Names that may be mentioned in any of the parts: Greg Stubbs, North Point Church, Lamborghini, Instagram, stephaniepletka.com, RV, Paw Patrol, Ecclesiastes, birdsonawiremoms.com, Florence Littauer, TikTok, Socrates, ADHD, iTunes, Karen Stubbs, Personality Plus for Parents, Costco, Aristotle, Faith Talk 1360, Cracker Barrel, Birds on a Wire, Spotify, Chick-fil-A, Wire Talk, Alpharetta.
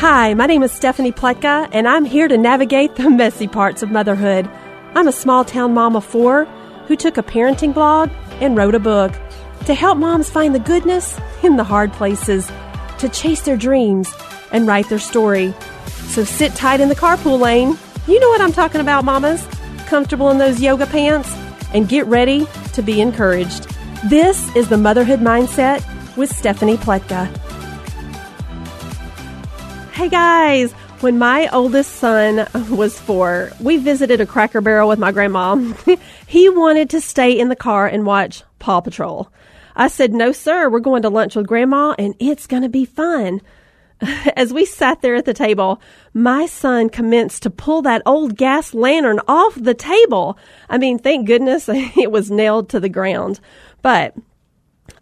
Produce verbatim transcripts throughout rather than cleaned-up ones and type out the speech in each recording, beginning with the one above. Hi, my name is Stephanie Pletka, and I'm here to navigate the messy parts of motherhood. I'm a small-town mom of four who took a parenting blog and wrote a book to help moms find the goodness in the hard places, to chase their dreams, and write their story. So sit tight in the carpool lane. You know what I'm talking about, mamas. Comfortable in those yoga pants, and get ready to be encouraged. This is the Motherhood Mindset with Stephanie Pletka. Hey guys, when my oldest son was four, we visited a Cracker Barrel with my grandma. He wanted to stay in the car and watch Paw Patrol. I said, no sir, we're going to lunch with grandma and it's going to be fun. As we sat there at the table, my son commenced to pull that old gas lantern off the table. I mean, thank goodness it was nailed to the ground. But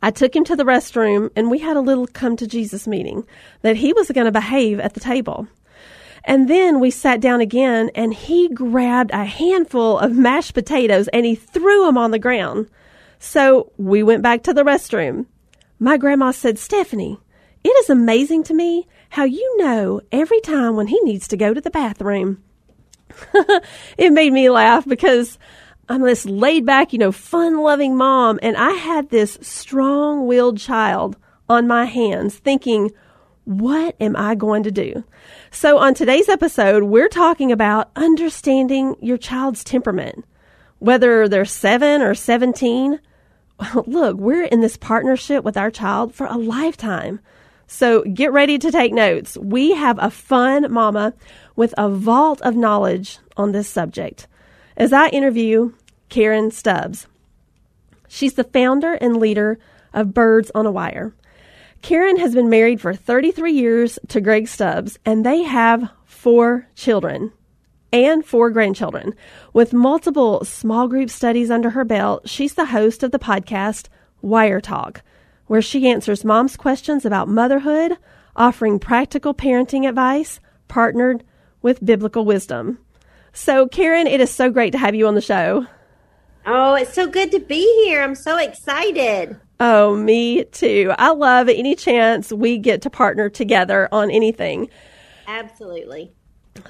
I took him to the restroom, and we had a little come-to-Jesus meeting that he was going to behave at the table. And then we sat down again, and he grabbed a handful of mashed potatoes, and he threw them on the ground. So we went back to the restroom. My grandma said, Stephanie, it is amazing to me how you know every time when he needs to go to the bathroom. It made me laugh because I'm this laid-back, you know, fun-loving mom, and I had this strong-willed child on my hands thinking, what am I going to do? So on today's episode, we're talking about understanding your child's temperament. Whether they're seven or seventeen, look, we're in this partnership with our child for a lifetime. So get ready to take notes. We have a fun mama with a vault of knowledge on this subject as I interview Karen Stubbs. She's the founder and leader of Birds on a Wire. Karen has been married for thirty-three years to Greg Stubbs, and they have four children and four grandchildren. With multiple small group studies under her belt, she's the host of the podcast Wire Talk, where she answers mom's questions about motherhood, offering practical parenting advice, partnered with biblical wisdom. So, Karen, it is so great to have you on the show. Oh, it's so good to be here. I'm so excited. Oh, me too. I love any chance we get to partner together on anything. Absolutely.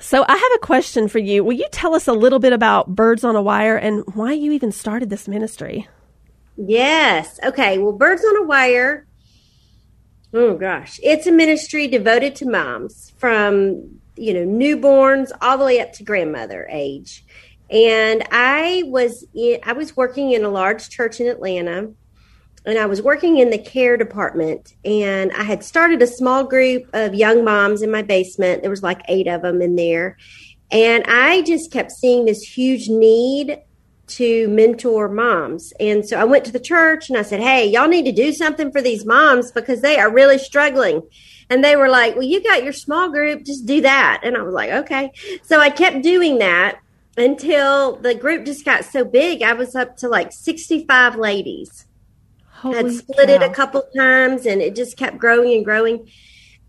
So I have a question for you. Will you tell us a little bit about Birds on a Wire and why you even started this ministry? Yes. Okay. Well, Birds on a Wire, oh gosh, it's a ministry devoted to moms from, you know, newborns all the way up to grandmother age. And I was, in, I was working in a large church in Atlanta, and I was working in the care department, and I had started a small group of young moms in my basement. There was like eight of them in there. And I just kept seeing this huge need to mentor moms. And so I went to the church and I said, hey, y'all need to do something for these moms because they are really struggling. And they were like, well, you got your small group, just do that. And I was like, okay. So I kept doing that until the group just got so big. I was up to like sixty-five ladies. Holy I'd split cow. It a couple times and it just kept growing and growing.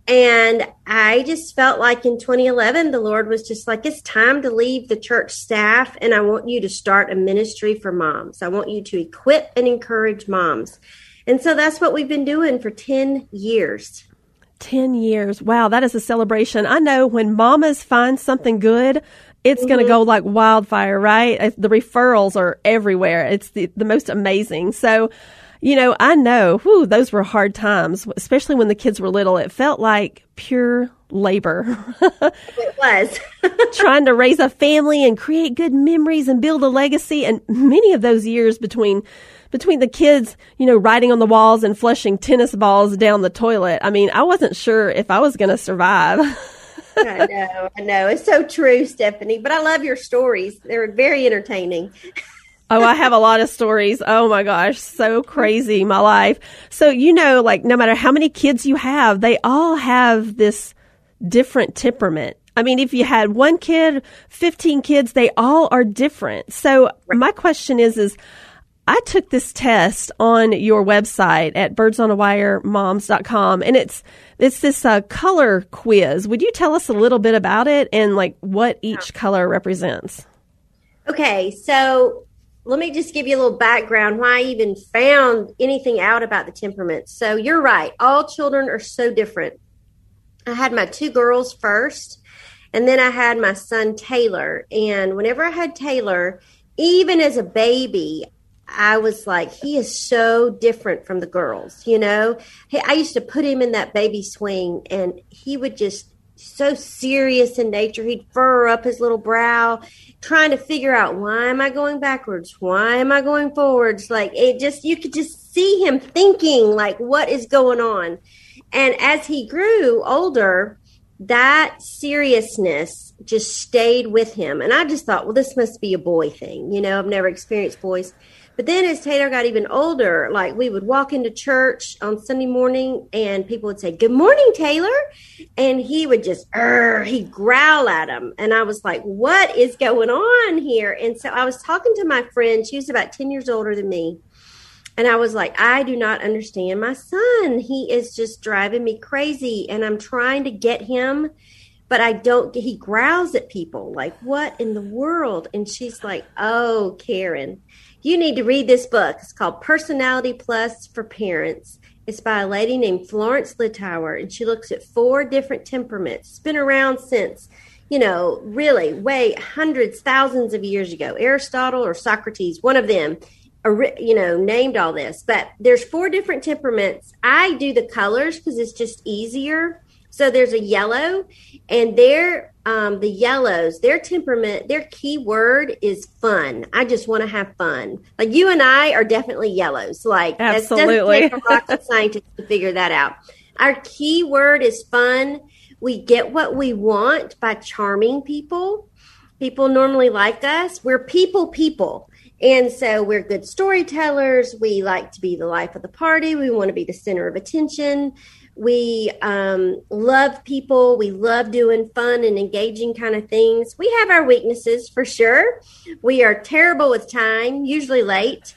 And I just felt like in twenty eleven, the Lord was just like, it's time to leave the church staff. And I want you to start a ministry for moms. I want you to equip and encourage moms. And so that's what we've been doing for ten years. ten years. Wow. That is a celebration. I know when mamas find something good, it's mm-hmm. going to go like wildfire, right? The referrals are everywhere. It's the, the most amazing. So you know, I know, whew, those were hard times, especially when the kids were little. It felt like pure labor. It was. Trying to raise a family and create good memories and build a legacy. And many of those years between between the kids, you know, writing on the walls and flushing tennis balls down the toilet. I mean, I wasn't sure if I was going to survive. I know, I know. It's so true, Stephanie. But I love your stories. They're very entertaining. Oh, I have a lot of stories. Oh my gosh. So crazy, my life. So, you know, like no matter how many kids you have, they all have this different temperament. I mean, if you had one kid, fifteen kids, they all are different. So my question is, is I took this test on your website at birds on a wire moms dot com, and it's, it's this uh, color quiz. Would you tell us a little bit about it and like what each color represents? Okay. So let me just give you a little background why I even found anything out about the temperament. So you're right. All children are so different. I had my two girls first, and then I had my son Taylor. And whenever I had Taylor, even as a baby, I was like, he is so different from the girls, you know. I used to put him in that baby swing, and he would just, so serious in nature, he'd fur up his little brow, trying to figure out, why am I going backwards? Why am I going forwards? Like, it just, you could just see him thinking, like, what is going on? And as he grew older, that seriousness just stayed with him. And I just thought, well, this must be a boy thing. You know, I've never experienced boys. But then as Taylor got even older, like, we would walk into church on Sunday morning and people would say, good morning, Taylor. And he would just, er, he'd growl at him. And I was like, what is going on here? And so I was talking to my friend. She was about ten years older than me. And I was like, I do not understand my son. He is just driving me crazy. And I'm trying to get him, but I don't, he growls at people. Like, what in the world? And she's like, oh, Karen, you need to read this book. It's called Personality Plus for Parents. It's by a lady named Florence Littauer, and she looks at four different temperaments. It's been around since, you know, really way hundreds, thousands of years ago. Aristotle or Socrates, one of them, you know, named all this. But there's four different temperaments. I do the colors because it's just easier. So there's a yellow, and their um, the yellows, their temperament, their key word is fun. I just want to have fun. Like, you and I are definitely yellows. Like, absolutely, that doesn't take a rocket scientist to figure that out. Our key word is fun. We get what we want by charming people. People normally like us. We're people, people. And so we're good storytellers. We like to be the life of the party. We want to be the center of attention. We um, love people. We love doing fun and engaging kind of things. We have our weaknesses for sure. We are terrible with time, usually late.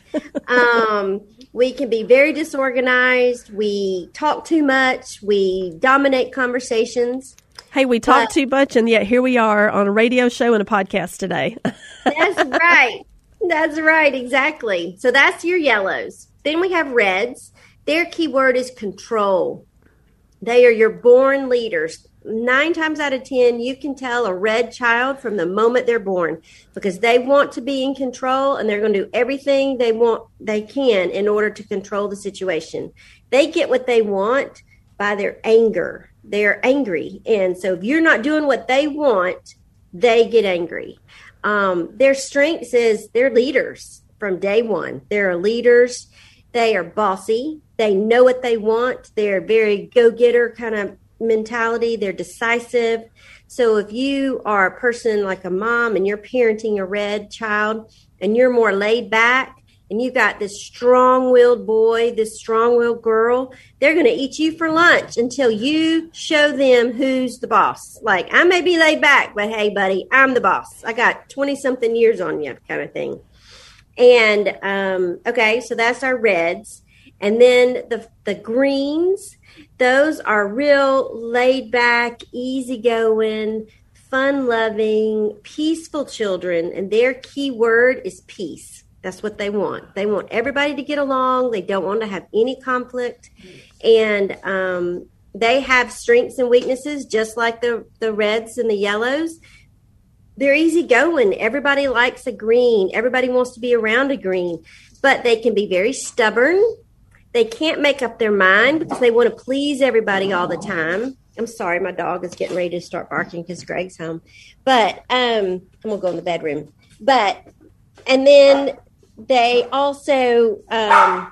Um, we can be very disorganized. We talk too much. We dominate conversations. Hey, we talk but, too much, and yet here we are on a radio show and a podcast today. That's right. That's right. Exactly. So that's your yellows. Then we have reds. Their key word is control. They are your born leaders. Nine times out of ten, you can tell a red child from the moment they're born, because they want to be in control, and they're going to do everything they want, they can, in order to control the situation. They get what they want by their anger. They're angry. And so if you're not doing what they want, they get angry. Um, their strengths is they're leaders from day one. They're leaders. They are bossy. They know what they want. They're very go-getter kind of mentality. They're decisive. So if you are a person like a mom and you're parenting a red child, and you're more laid back, and you got this strong-willed boy, this strong-willed girl, they're going to eat you for lunch until you show them who's the boss. Like, I may be laid back, but hey, buddy, I'm the boss. I got twenty-something years on you, kind of thing. And, um, okay, so that's our reds. And then the the greens, those are real laid-back, easygoing, fun-loving, peaceful children, and their key word is peace. That's what they want. They want everybody to get along. They don't want to have any conflict. And um, they have strengths and weaknesses, just like the, the reds and the yellows. They're easygoing. Everybody likes a green. Everybody wants to be around a green. But they can be very stubborn. They can't make up their mind because they want to please everybody all the time. I'm sorry, my dog is getting ready to start barking because Greg's home. But um, I'm going to go in the bedroom. But, and then they also, um,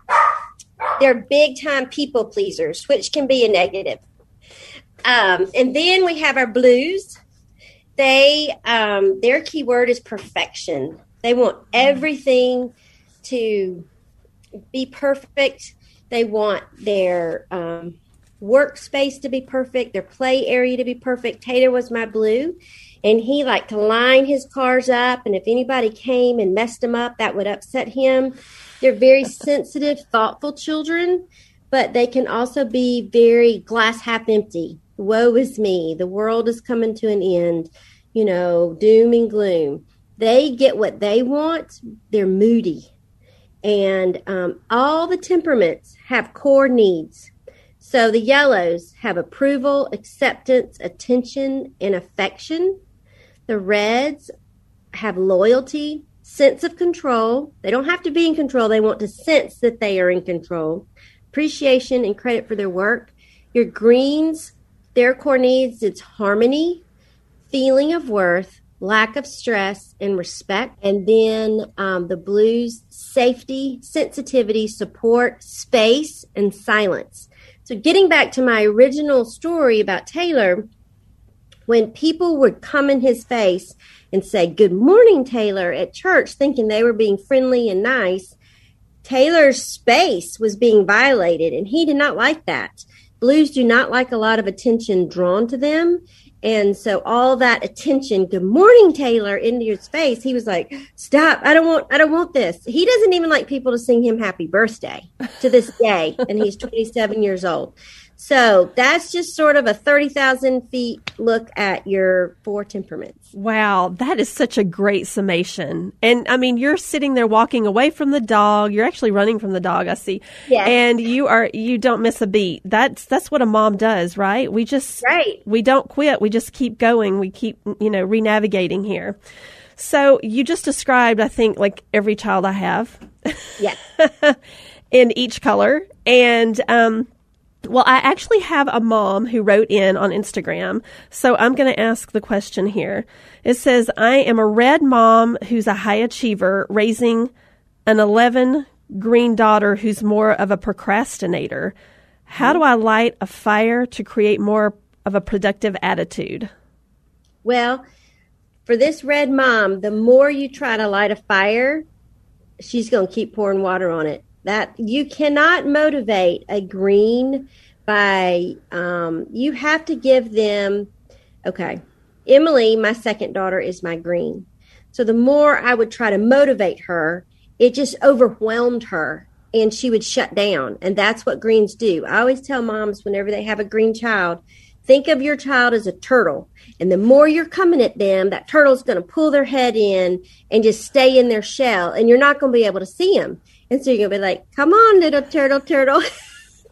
they're big-time people pleasers, which can be a negative. Um, and then we have our blues. They, um, their key word is perfection. They want everything to be perfect. They want their um, workspace to be perfect, their play area to be perfect. Taylor was my blue, and he liked to line his cars up, and if anybody came and messed them up, that would upset him. They're very sensitive, thoughtful children, but they can also be very glass half empty. Woe is me. The world is coming to an end, you know, doom and gloom. They get what they want. They're moody. And um, all the temperaments have core needs. So the yellows have approval, acceptance, attention, and affection. The reds have loyalty, sense of control. They don't have to be in control. They want to sense that they are in control. Appreciation and credit for their work. Your greens, their core needs, it's harmony, feeling of worth, lack of stress, and respect. And then um, the blues, safety, sensitivity, support, space, and silence. So getting back to my original story about Taylor, when people would come in his face and say, "Good morning, Taylor," at church, thinking they were being friendly and nice, Taylor's space was being violated, and he did not like that. Blues do not like a lot of attention drawn to them. And so all that attention, "Good morning, Taylor," into your space, he was like, "Stop, I don't want, I don't want this." He doesn't even like people to sing him happy birthday to this day. And he's twenty-seven years old. So that's just sort of a thirty thousand feet look at your four temperaments. Wow, that is such a great summation. And I mean, you're sitting there walking away from the dog. You're actually running from the dog, I see. Yes. And you are you don't miss a beat. That's that's what a mom does, right? We just right. we don't quit. We just keep going. We keep, you know, re-navigating here. So you just described, I think, like every child I have. Yeah. In each color. And um Well, I actually have a mom who wrote in on Instagram, so I'm going to ask the question here. It says, "I am a red mom who's a high achiever, raising an eleven green daughter who's more of a procrastinator. How do I light a fire to create more of a productive attitude?" Well, for this red mom, the more you try to light a fire, she's going to keep pouring water on it. That you cannot motivate a green by, um, you have to give them, okay, Emily, my second daughter, is my green. So the more I would try to motivate her, it just overwhelmed her and she would shut down. And that's what greens do. I always tell moms whenever they have a green child, think of your child as a turtle. And the more you're coming at them, that turtle's going to pull their head in and just stay in their shell. And you're not going to be able to see them. And so you're going to be like, "Come on, little turtle, turtle,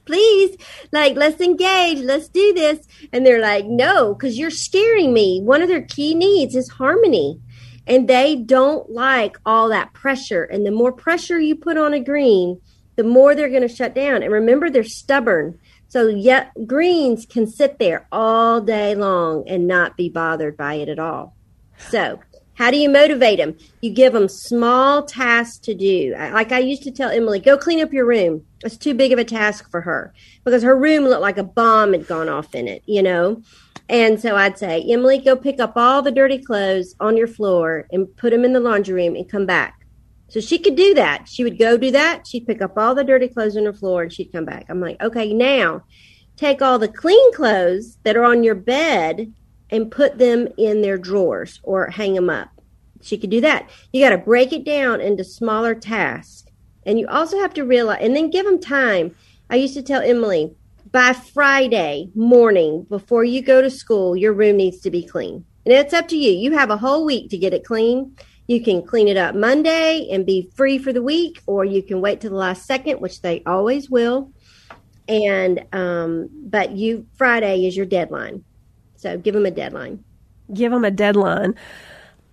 please, like, let's engage, let's do this." And they're like, "No, because you're scaring me." One of their key needs is harmony. And they don't like all that pressure. And the more pressure you put on a green, the more they're going to shut down. And remember, they're stubborn. So yeah, greens can sit there all day long and not be bothered by it at all. So how do you motivate them? You give them small tasks to do. Like I used to tell Emily, "Go clean up your room." It's too big of a task for her because her room looked like a bomb had gone off in it, you know? And so I'd say, "Emily, go pick up all the dirty clothes on your floor and put them in the laundry room and come back." So she could do that. She would go do that. She'd pick up all the dirty clothes on her floor and she'd come back. I'm like, "Okay, now take all the clean clothes that are on your bed and put them in their drawers or hang them up." She could do that. You got to break it down into smaller tasks. And you also have to realize, and then give them time. I used to tell Emily, by Friday morning, before you go to school, your room needs to be clean. And it's up to you. You have a whole week to get it clean. You can clean it up Monday and be free for the week, or you can wait till the last second, which they always will. And, um, but you, Friday is your deadline. So give them a deadline. Give them a deadline.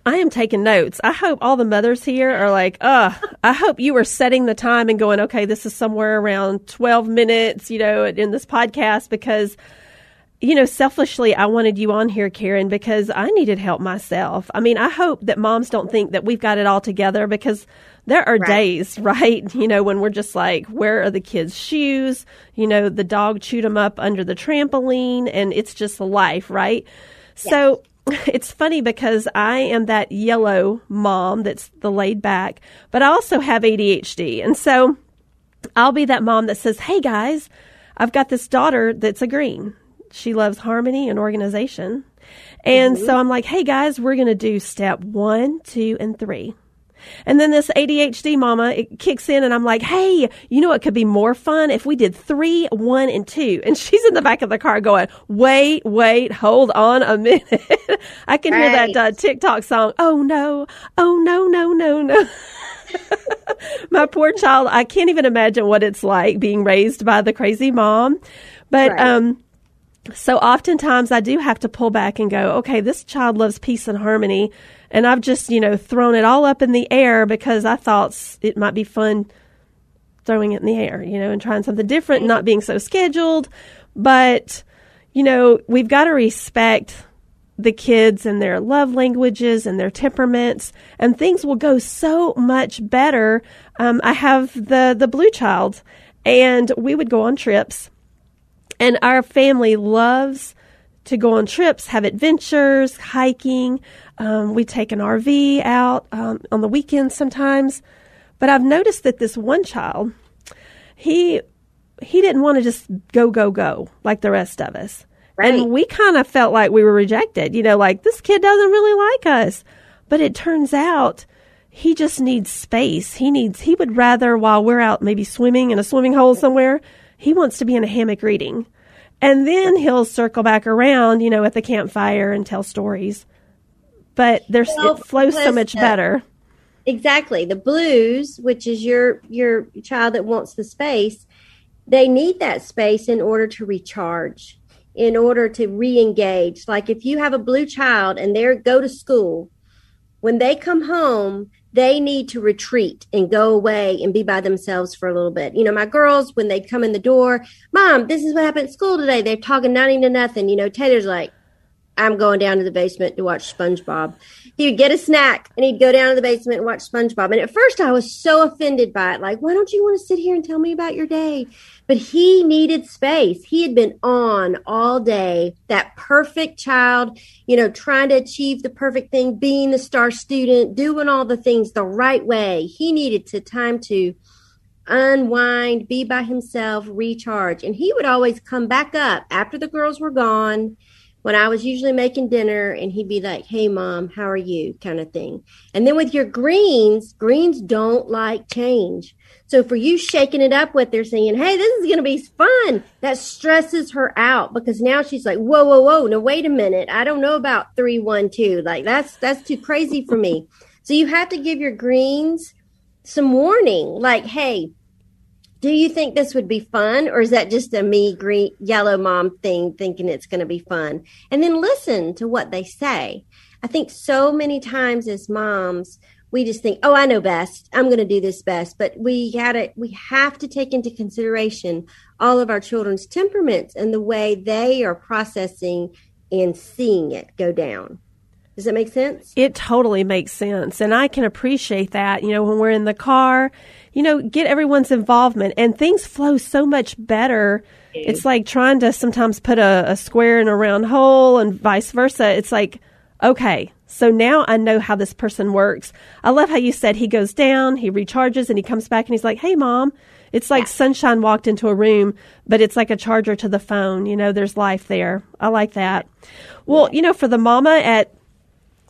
I am taking notes. I hope all the mothers here are like, "Oh, I hope you are setting the time and going, okay, this is somewhere around twelve minutes, you know, in this podcast," because, you know, selfishly, I wanted you on here, Karen, because I needed help myself. I mean, I hope that moms don't think that we've got it all together, because there are right. days, right, you know, when we're just like, where are the kids' shoes? You know, the dog chewed them up under the trampoline, and it's just life, right? Yes. So it's funny because I am that yellow mom that's the laid back, but I also have A D H D. And so I'll be that mom that says, "Hey, guys, I've got this daughter that's a green. She loves harmony and organization." And mm-hmm. so I'm like, "Hey, guys, we're going to do step one, two, and three." And then this A D H D mama, it kicks in, and I'm like, "Hey, you know what could be more fun if we did three, one, and two." And she's in the back of the car going, "Wait, wait, hold on a minute." I can right. hear that uh, TikTok song. "Oh, no, oh, no, no, no, no." My poor child, I can't even imagine what it's like being raised by the crazy mom. But right. um, so oftentimes I do have to pull back and go, okay, this child loves peace and harmony. And I've just, you know, thrown it all up in the air because I thought it might be fun throwing it in the air, you know, and trying something different, and not being so scheduled. But, you know, we've got to respect the kids and their love languages and their temperaments, and things will go so much better. Um, I have the, the blue child, and we would go on trips, and our family loves to go on trips, have adventures, hiking. Um, we take an R V out um, on the weekends sometimes. But I've noticed that this one child, he he didn't want to just go, go, go like the rest of us. Right. And we kind of felt like we were rejected, you know, like this kid doesn't really like us. But it turns out he just needs space. He needs, he would rather, while we're out maybe swimming in a swimming hole somewhere, he wants to be in a hammock reading. And then he'll circle back around, you know, at the campfire and tell stories. But there's, well, it flows so much better. Exactly. The blues, which is your your child that wants the space, they need that space in order to recharge, in order to re-engage. Like if you have a blue child and they go to school, when they come home, they need to retreat and go away and be by themselves for a little bit. You know, my girls, when they come in the door, Mom, this is what happened at school today. They're talking nothing to nothing. You know, Taylor's like, I'm going down to the basement to watch SpongeBob. He would get a snack and he'd go down to the basement and watch SpongeBob. And at first I was so offended by it. Like, why don't you want to sit here and tell me about your day? But he needed space. He had been on all day, that perfect child, you know, trying to achieve the perfect thing, being the star student, doing all the things the right way. He needed to time to unwind, be by himself, recharge. And he would always come back up after the girls were gone, when I was usually making dinner, and he'd be like, hey, Mom, how are you, kind of thing. And then with your greens, greens don't like change. So for you shaking it up with, they're saying, hey, this is going to be fun. That stresses her out because now she's like, whoa, whoa, whoa, no, wait a minute. I don't know about three, one, two. Like that's that's too crazy for me. So you have to give your greens some warning, like, hey, do you think this would be fun? Or is that just a me green yellow mom thing thinking it's going to be fun? And then listen to what they say. I think so many times as moms, we just think, oh, I know best. I'm going to do this best. But we gotta, we have to take into consideration all of our children's temperaments and the way they are processing and seeing it go down. Does that make sense? It totally makes sense. And I can appreciate that. You know, when we're in the car, you know, get everyone's involvement and things flow so much better. Mm-hmm. It's like trying to sometimes put a, a square in a round hole and vice versa. It's like, okay, so now I know how this person works. I love how you said he goes down, he recharges, and he comes back and he's like, hey, Mom. It's like yeah. sunshine walked into a room, but it's like a charger to the phone. You know, there's life there. I like that. Well, yeah. you know, for the mama at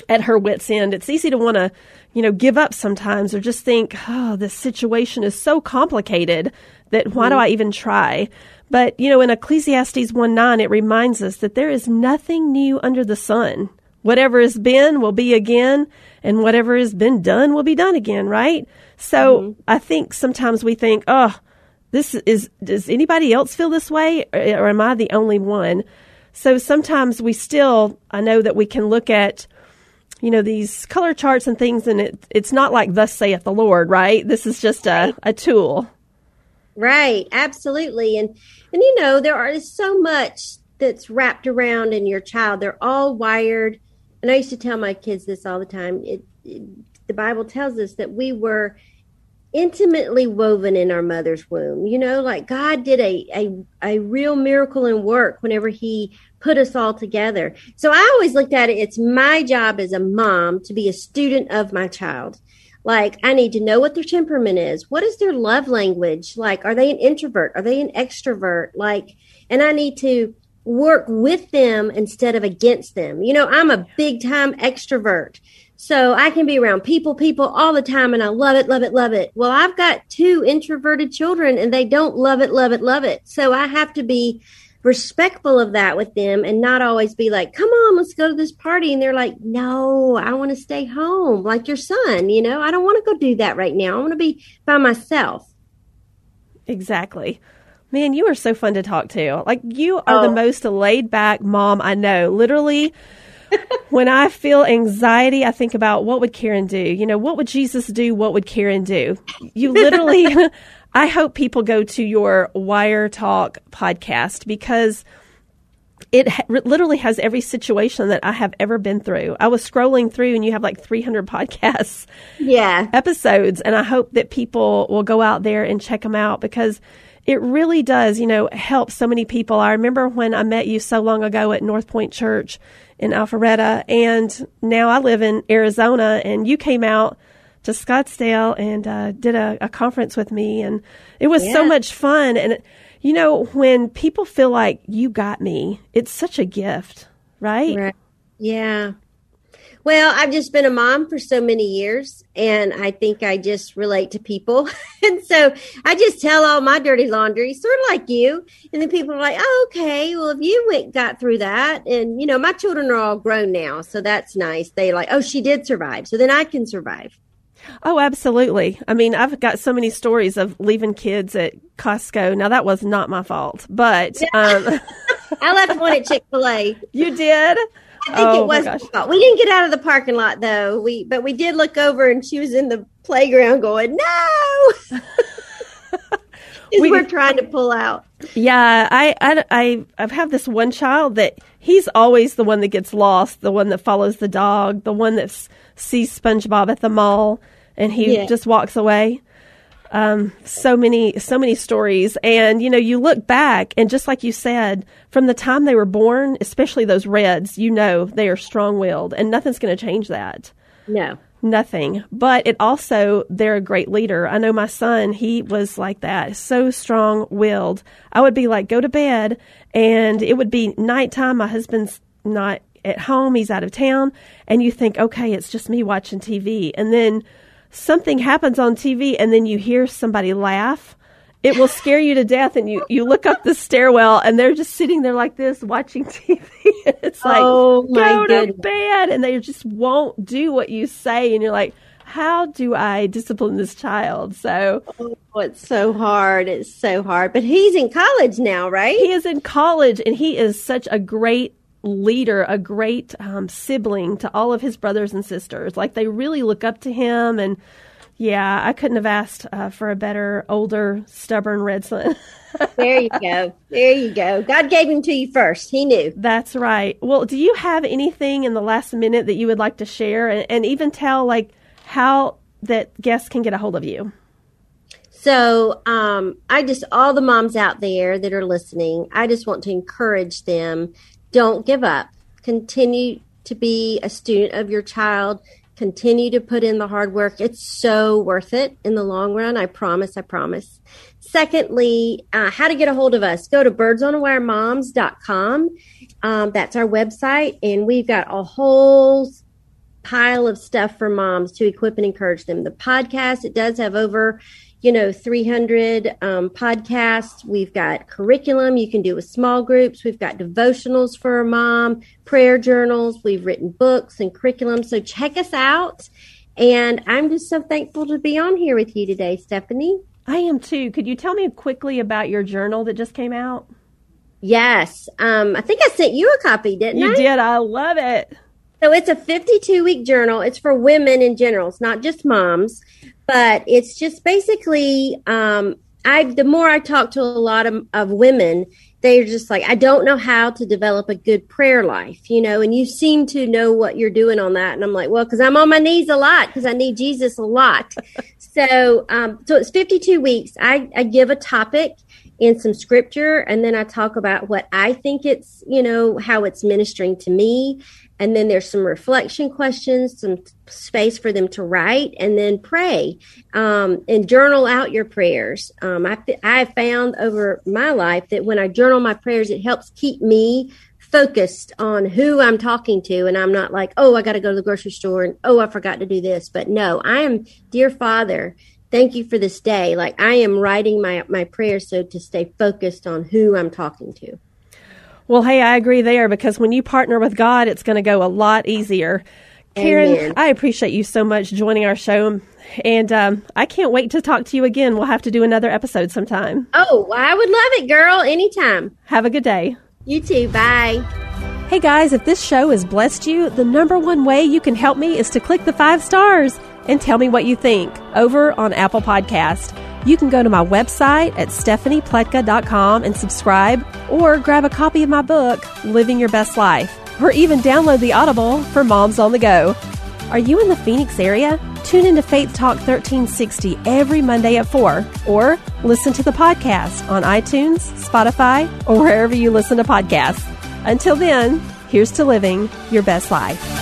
at her wit's end, it's easy to want to, you know, give up sometimes or just think, oh, this situation is so complicated that why mm-hmm. do I even try? But, you know, in Ecclesiastes one nine, it reminds us that there is nothing new under the sun. Whatever has been will be again, and whatever has been done will be done again, right? So mm-hmm. I think sometimes we think, oh, this is, does anybody else feel this way, or, or am I the only one? So sometimes we still, I know that we can look at, you know, these color charts and things, and it, it's not like thus saith the Lord, right? This is just a, a tool. Right, absolutely. And, and you know, there are so much that's wrapped around in your child. They're all wired. And I used to tell my kids this all the time. It, it, the Bible tells us that we were intimately woven in our mother's womb. You know, like God did a, a, a real miracle in work whenever he put us all together. So I always looked at it. It's my job as a mom to be a student of my child. Like I need to know what their temperament is. What is their love language? Like, are they an introvert? Are they an extrovert? Like, and I need to work with them instead of against them. You know, I'm a big time extrovert. So I can be around people, people all the time. And I love it, love it, love it. Well, I've got two introverted children and they don't love it, love it, love it. So I have to be respectful of that with them and not always be like, come on, let's go to this party. And they're like, no, I want to stay home like your son. You know, I don't want to go do that right now. I want to be by myself. Exactly. Man, you are so fun to talk to. Like, you are oh. the most laid-back mom I know. Literally, when I feel anxiety, I think about, what would Karen do? You know, what would Jesus do? What would Karen do? You literally, I hope people go to your Wire Talk podcast, because it ha- literally has every situation that I have ever been through. I was scrolling through, and you have like three hundred podcasts, yeah, episodes, and I hope that people will go out there and check them out, because it really does, you know, help so many people. I remember when I met you so long ago at North Point Church in Alpharetta, and now I live in Arizona, and you came out to Scottsdale and uh, did a, a conference with me, and it was yeah. so much fun. And, you know, when people feel like you got me, it's such a gift, right? Right. Yeah. Well, I've just been a mom for so many years, and I think I just relate to people. And so I just tell all my dirty laundry, sort of like you. And then people are like, oh, okay, well, if you went, got through that. And, you know, my children are all grown now, so that's nice. They're like, oh, she did survive. So then I can survive. Oh, absolutely. I mean, I've got so many stories of leaving kids at Costco. Now, that was not my fault, but. Um... I left one at Chick-fil-A. You did? I think oh, it was. My fault. We didn't get out of the parking lot though. We but we did look over, and she was in the playground going, "No!" we were trying to pull out. Yeah, I I I I've had this one child that he's always the one that gets lost, the one that follows the dog, the one that sees SpongeBob at the mall, and he yeah. just walks away. Um, so many, so many stories. And, you know, you look back, and just like you said, from the time they were born, especially those reds, you know, they are strong-willed, and nothing's going to change that. No. Nothing. But it also, they're a great leader. I know my son, he was like that, so strong-willed. I would be like, go to bed, and it would be nighttime. My husband's not at home. He's out of town. And you think, okay, it's just me watching T V. And then something happens on T V, and then you hear somebody laugh. It will scare you to death, and you, you look up the stairwell, and they're just sitting there like this watching T V. It's like, oh my go goodness. To bed, and they just won't do what you say, and you're like, how do I discipline this child? So oh, it's so hard. It's so hard. But he's in college now, right? He is in college, and he is such a great leader, a great um, sibling to all of his brothers and sisters. Like, they really look up to him. And yeah, I couldn't have asked uh, for a better, older, stubborn red son. There you go. There you go. God gave him to you first. He knew. That's right. Well, do you have anything in the last minute that you would like to share, and, and even tell like how that guests can get a hold of you? So um, I just, all the moms out there that are listening, I just want to encourage them. Don't give up. Continue to be a student of your child. Continue to put in the hard work. It's so worth it in the long run. I promise. I promise. Secondly, uh, how to get a hold of us. Go to birds on a wire moms dot com. Um, that's our website. And we've got a whole pile of stuff for moms to equip and encourage them. The podcast, it does have over, you know, three hundred um, podcasts. We've got curriculum you can do with small groups. We've got devotionals for a mom, prayer journals. We've written books and curriculum. So check us out. And I'm just so thankful to be on here with you today, Stephanie. I am too. Could you tell me quickly about your journal that just came out? Yes. Um, I think I sent you a copy, didn't I? You did. I love it. So it's a fifty-two week journal. It's for women in general. It's not just moms. But it's just basically, um, I the more I talk to a lot of, of women, they're just like, I don't know how to develop a good prayer life, you know, and you seem to know what you're doing on that. And I'm like, well, because I'm on my knees a lot, because I need Jesus a lot. so um, so it's fifty-two weeks. I, I give a topic and some scripture, and then I talk about what I think it's, you know, how it's ministering to me. And then there's some reflection questions, some space for them to write, and then pray um, and journal out your prayers. Um, I, I found over my life that when I journal my prayers, it helps keep me focused on who I'm talking to. And I'm not like, oh, I got to go to the grocery store, and oh, I forgot to do this. But no, I am, dear Father, thank you for this day. Like, I am writing my, my prayers so to stay focused on who I'm talking to. Well, hey, I agree there, because when you partner with God, it's going to go a lot easier. Karen, Amen. I appreciate you so much joining our show. And um, I can't wait to talk to you again. We'll have to do another episode sometime. Oh, I would love it, girl. Anytime. Have a good day. You too. Bye. Hey, guys, if this show has blessed you, the number one way you can help me is to click the five stars and tell me what you think over on Apple Podcast. You can go to my website at stephanie pletka dot com and subscribe, or grab a copy of my book, Living Your Best Life, or even download the Audible for moms on the go. Are you in the Phoenix area? Tune into Faith Talk thirteen sixty every Monday at four, or listen to the podcast on iTunes, Spotify, or wherever you listen to podcasts. Until then, here's to living your best life.